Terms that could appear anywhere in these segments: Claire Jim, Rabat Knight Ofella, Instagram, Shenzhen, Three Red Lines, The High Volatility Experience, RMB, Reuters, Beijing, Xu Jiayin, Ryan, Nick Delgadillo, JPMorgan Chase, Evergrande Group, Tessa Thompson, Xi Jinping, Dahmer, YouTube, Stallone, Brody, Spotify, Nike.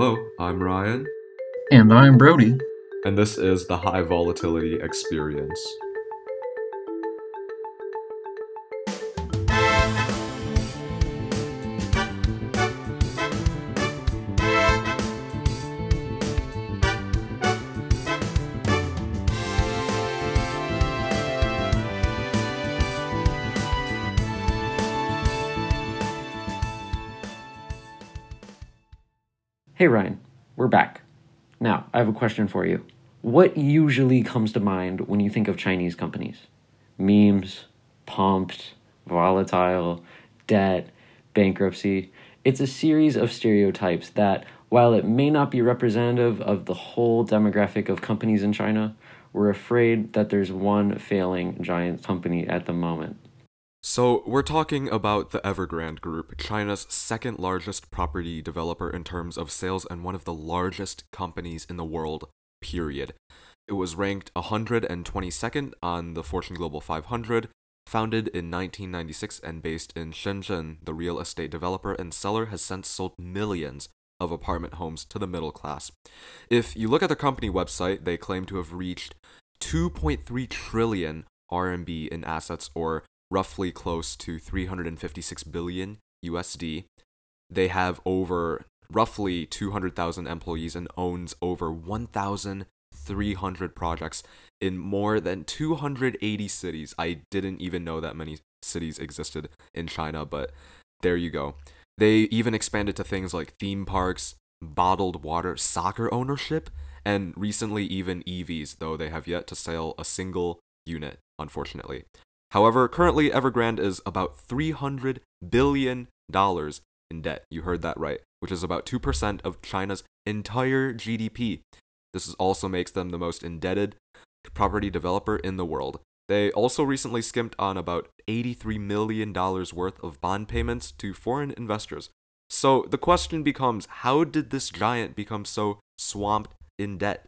Hello, I'm Ryan. And I'm Brody. And this is The High Volatility Experience. Hey Ryan, we're back. Now, I have a question for you. What usually comes to mind when you think of Chinese companies? Memes, pumped, volatile, debt, bankruptcy. It's a series of stereotypes that, while it may not be representative of the whole demographic of companies in China, we're afraid that there's one failing giant company at the moment. So, we're talking about the Evergrande Group, China's second largest property developer in terms of sales and one of the largest companies in the world, period. It was ranked 122nd on the Fortune Global 500, founded in 1996 and based in Shenzhen. The real estate developer and seller has since sold millions of apartment homes to the middle class. If you look at their company website, they claim to have reached 2.3 trillion RMB in assets, or roughly close to 356 billion USD. They have over roughly 200,000 employees and owns over 1,300 projects in more than 280 cities. I didn't even know that many cities existed in China, but there you go. They even expanded to things like theme parks, bottled water, soccer ownership, and recently even EVs, though they have yet to sell a single unit, unfortunately. However, currently Evergrande is about $300 billion in debt. You heard that right, which is about 2% of China's entire GDP. This also makes them the most indebted property developer in the world. They also recently skimped on about $83 million worth of bond payments to foreign investors. So the question becomes, how did this giant become so swamped in debt?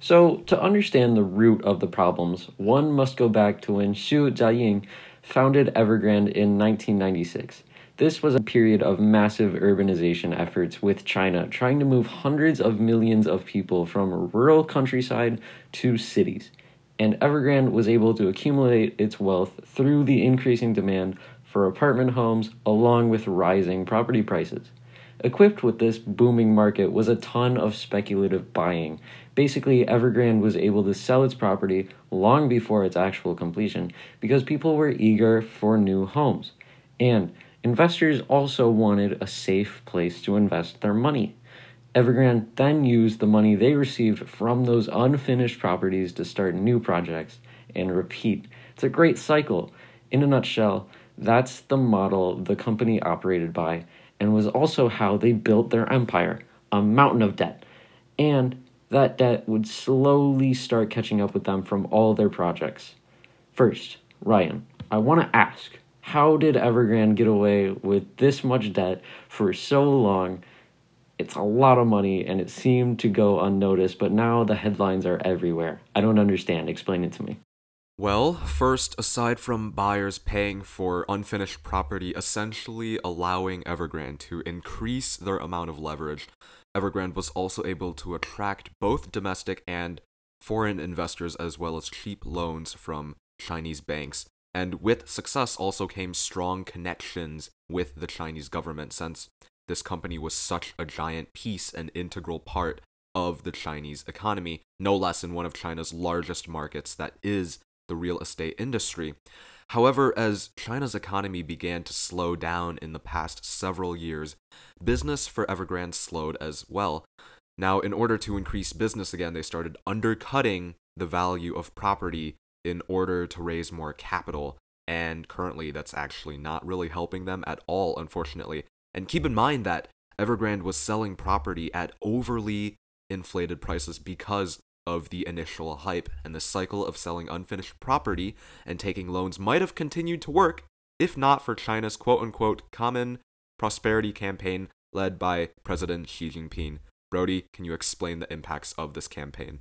So, to understand the root of the problems, one must go back to when Xu Jiayin founded Evergrande in 1996. This was a period of massive urbanization efforts with China, trying to move hundreds of millions of people from rural countryside to cities. And Evergrande was able to accumulate its wealth through the increasing demand for apartment homes, along with rising property prices. Equipped with this booming market was a ton of speculative buying. Basically, Evergrande was able to sell its property long before its actual completion because people were eager for new homes. And investors also wanted a safe place to invest their money. Evergrande then used the money they received from those unfinished properties to start new projects and repeat. It's a great cycle. In a nutshell, that's the model the company operated by, and was also how they built their empire, a mountain of debt. And that debt would slowly start catching up with them from all their projects. First, Ryan, I want to ask, how did Evergrande get away with this much debt for so long? It's a lot of money, and it seemed to go unnoticed, but now the headlines are everywhere. I don't understand. Explain it to me. Well, first, aside from buyers paying for unfinished property, essentially allowing Evergrande to increase their amount of leverage, Evergrande was also able to attract both domestic and foreign investors, as well as cheap loans from Chinese banks. And with success also came strong connections with the Chinese government, since this company was such a giant piece and integral part of the Chinese economy, no less in one of China's largest markets, that is the real estate industry. However, as China's economy began to slow down in the past several years, business for Evergrande slowed as well. Now, in order to increase business again, they started undercutting the value of property in order to raise more capital, and currently that's actually not really helping them at all, unfortunately. And keep in mind that Evergrande was selling property at overly inflated prices because of the initial hype, and the cycle of selling unfinished property and taking loans might have continued to work if not for China's quote-unquote common prosperity campaign led by President Xi Jinping. Brody, can you explain the impacts of this campaign?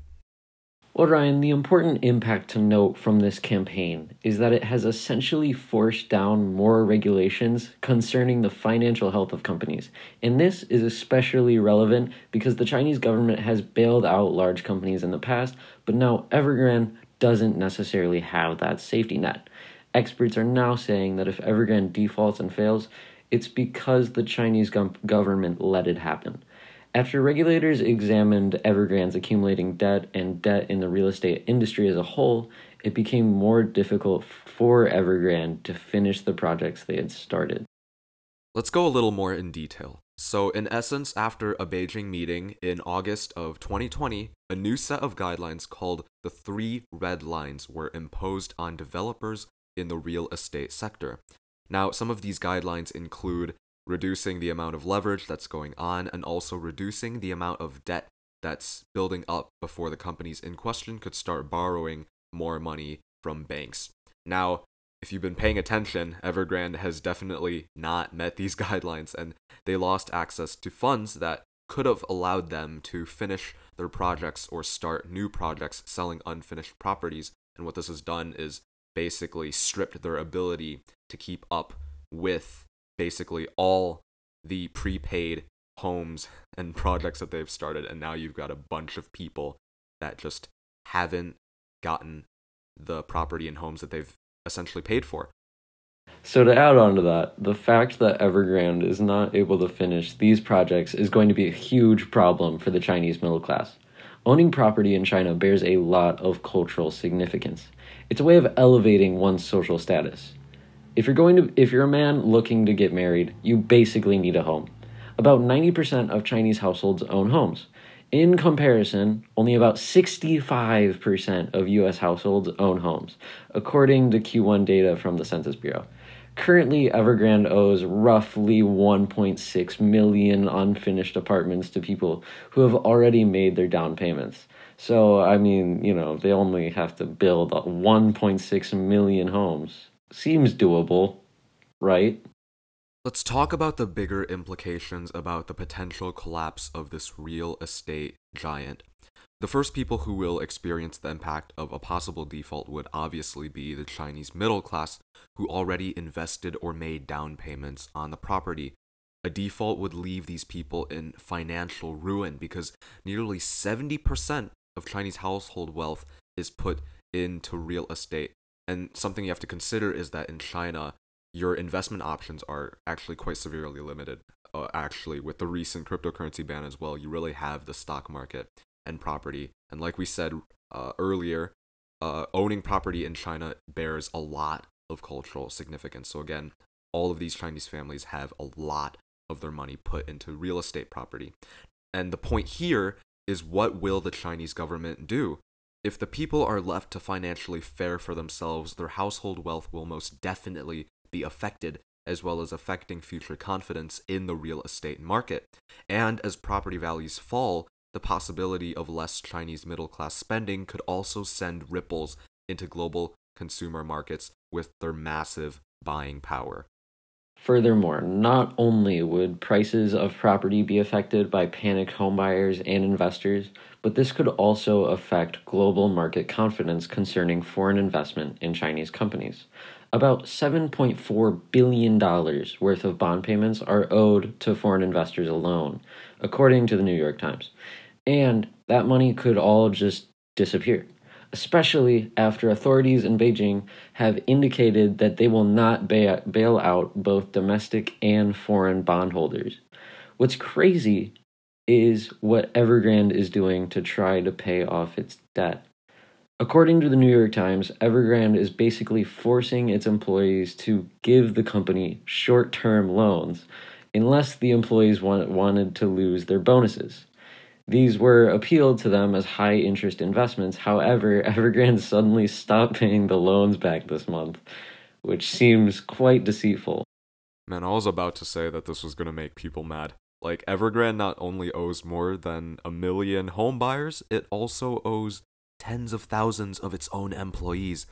Well, Ryan, the important impact to note from this campaign is that it has essentially forced down more regulations concerning the financial health of companies. And this is especially relevant because the Chinese government has bailed out large companies in the past, but now Evergrande doesn't necessarily have that safety net. Experts are now saying that if Evergrande defaults and fails, it's because the Chinese government let it happen. After regulators examined Evergrande's accumulating debt and debt in the real estate industry as a whole, it became more difficult for Evergrande to finish the projects they had started. Let's go a little more in detail. So in essence, after a Beijing meeting in August of 2020, a new set of guidelines called the Three Red Lines were imposed on developers in the real estate sector. Now, some of these guidelines include reducing the amount of leverage that's going on, and also reducing the amount of debt that's building up before the companies in question could start borrowing more money from banks. Now, if you've been paying attention, Evergrande has definitely not met these guidelines, and they lost access to funds that could have allowed them to finish their projects or start new projects selling unfinished properties. And what this has done is basically stripped their ability to keep up with basically all the prepaid homes and projects that they've started, and now you've got a bunch of people that just haven't gotten the property and homes that they've essentially paid for. So to add on to that, the fact that Evergrande is not able to finish these projects is going to be a huge problem for the Chinese middle class. Owning property in China bears a lot of cultural significance. It's a way of elevating one's social status. If you're a man looking to get married, you basically need a home. About 90% of Chinese households own homes. In comparison, only about 65% of US households own homes, according to Q1 data from the Census Bureau. Currently, Evergrande owes roughly 1.6 million unfinished apartments to people who have already made their down payments. So, I mean, they only have to build 1.6 million homes. Seems doable, right? Let's talk about the bigger implications about the potential collapse of this real estate giant. The first people who will experience the impact of a possible default would obviously be the Chinese middle class, who already invested or made down payments on the property. A default would leave these people in financial ruin because nearly 70% of Chinese household wealth is put into real estate. And something you have to consider is that in China, your investment options are actually quite severely limited. Actually, with the recent cryptocurrency ban as well, you really have the stock market and property. And like we said earlier, owning property in China bears a lot of cultural significance. So again, all of these Chinese families have a lot of their money put into real estate property. And the point here is, what will the Chinese government do? If the people are left to financially fare for themselves, their household wealth will most definitely be affected, as well as affecting future confidence in the real estate market. And as property values fall, the possibility of less Chinese middle-class spending could also send ripples into global consumer markets with their massive buying power. Furthermore, not only would prices of property be affected by panicked homebuyers and investors, but this could also affect global market confidence concerning foreign investment in Chinese companies. About $7.4 billion worth of bond payments are owed to foreign investors alone, according to the New York Times. And that money could all just disappear, especially after authorities in Beijing have indicated that they will not bail out both domestic and foreign bondholders. What's crazy is what Evergrande is doing to try to pay off its debt. According to the New York Times, Evergrande is basically forcing its employees to give the company short-term loans unless the employees wanted to lose their bonuses. These were appealed to them as high-interest investments. However, Evergrande suddenly stopped paying the loans back this month, which seems quite deceitful. Man, I was about to say that this was going to make people mad. Like, Evergrande not only owes more than 1 million home buyers, it also owes tens of thousands of its own employees.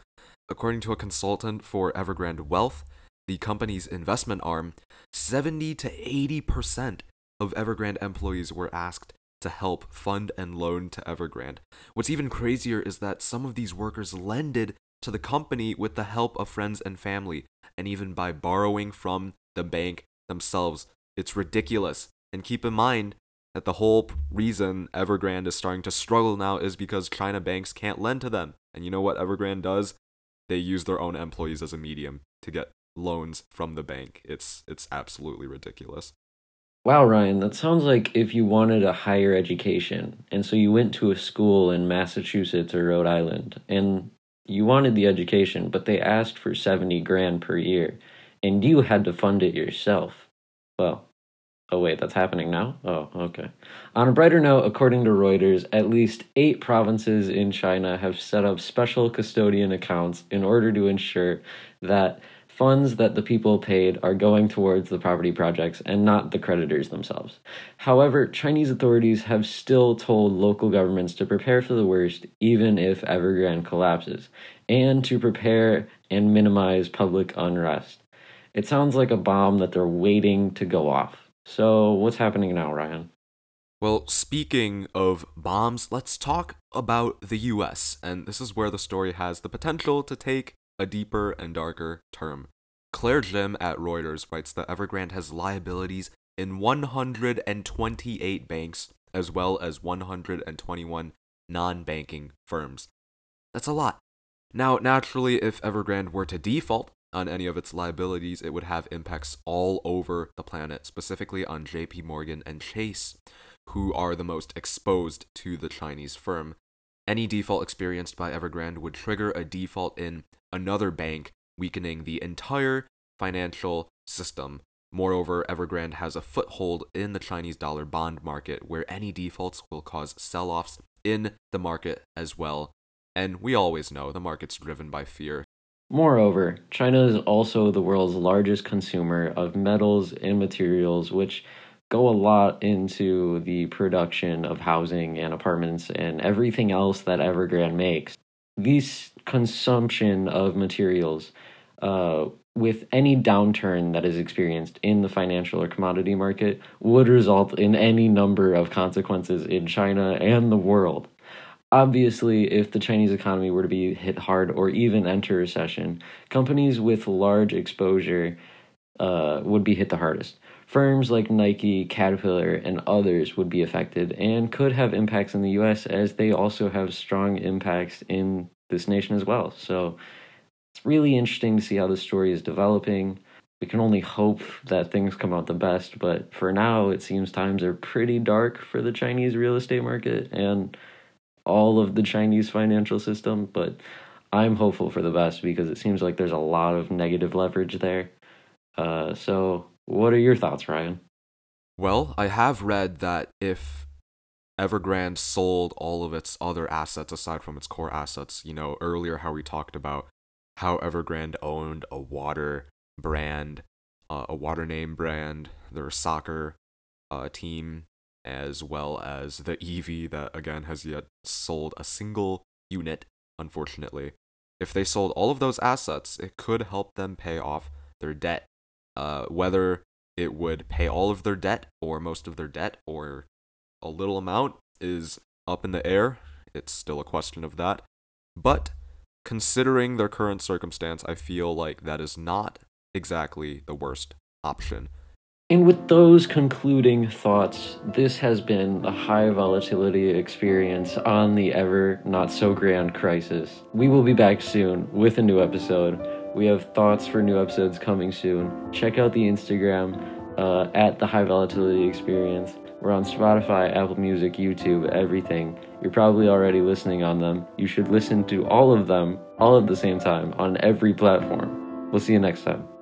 According to a consultant for Evergrande Wealth, the company's investment arm, 70 to 80% of Evergrande employees were asked to help fund and loan to Evergrande. What's even crazier is that some of these workers lended to the company with the help of friends and family, and even by borrowing from the bank themselves. It's ridiculous. And keep in mind that the whole reason Evergrande is starting to struggle now is because China banks can't lend to them. And you know what Evergrande does? They use their own employees as a medium to get loans from the bank. It's absolutely ridiculous. Wow, Ryan, that sounds like if you wanted a higher education, and so you went to a school in Massachusetts or Rhode Island, and you wanted the education, but they asked for $70,000 per year, and you had to fund it yourself. Well, oh wait, that's happening now? Oh, okay. On a brighter note, according to Reuters, at least 8 provinces in China have set up special custodian accounts in order to ensure that funds that the people paid are going towards the property projects and not the creditors themselves. However, Chinese authorities have still told local governments to prepare for the worst, even if Evergrande collapses, and to prepare and minimize public unrest. It sounds like a bomb that they're waiting to go off. So what's happening now, Ryan? Well, speaking of bombs, let's talk about the US, and this is where the story has the potential to take a deeper and darker term. Claire Jim at Reuters writes that Evergrande has liabilities in 128 banks, as well as 121 non-banking firms. That's a lot. Now, naturally, if Evergrande were to default on any of its liabilities, it would have impacts all over the planet, specifically on JPMorgan and Chase, who are the most exposed to the Chinese firm. Any default experienced by Evergrande would trigger a default in another bank, weakening the entire financial system. Moreover, Evergrande has a foothold in the Chinese dollar bond market, where any defaults will cause sell-offs in the market as well. And we always know the market's driven by fear. Moreover, China is also the world's largest consumer of metals and materials, which go a lot into the production of housing and apartments and everything else that Evergrande makes. These consumption of materials, with any downturn that is experienced in the financial or commodity market, would result in any number of consequences in China and the world. Obviously, if the Chinese economy were to be hit hard or even enter recession, companies with large exposure would be hit the hardest. Firms like Nike, Caterpillar, and others would be affected and could have impacts in the U.S., as they also have strong impacts in this nation as well. So it's really interesting to see how this story is developing. We can only hope that things come out the best, but for now, it seems times are pretty dark for the Chinese real estate market and all of the Chinese financial system, but I'm hopeful for the best because it seems like there's a lot of negative leverage there. So what are your thoughts, Ryan? Well, I have read that if Evergrande sold all of its other assets aside from its core assets, you know, earlier how we talked about how Evergrande owned a water brand, a water name brand, their soccer team, as well as the EV that, again, has yet sold a single unit, unfortunately. If they sold all of those assets, it could help them pay off their debt. Whether it would pay all of their debt or most of their debt or a little amount is up in the air. It's still a question of that. But considering their current circumstance, I feel like that is not exactly the worst option. And with those concluding thoughts, this has been the High Volatility Experience on the ever not so grand crisis. We will be back soon with a new episode. We have thoughts for new episodes coming soon. Check out the Instagram at the High Volatility Experience. We're on Spotify, Apple Music, YouTube, everything. You're probably already listening on them. You should listen to all of them all at the same time on every platform. We'll see you next time.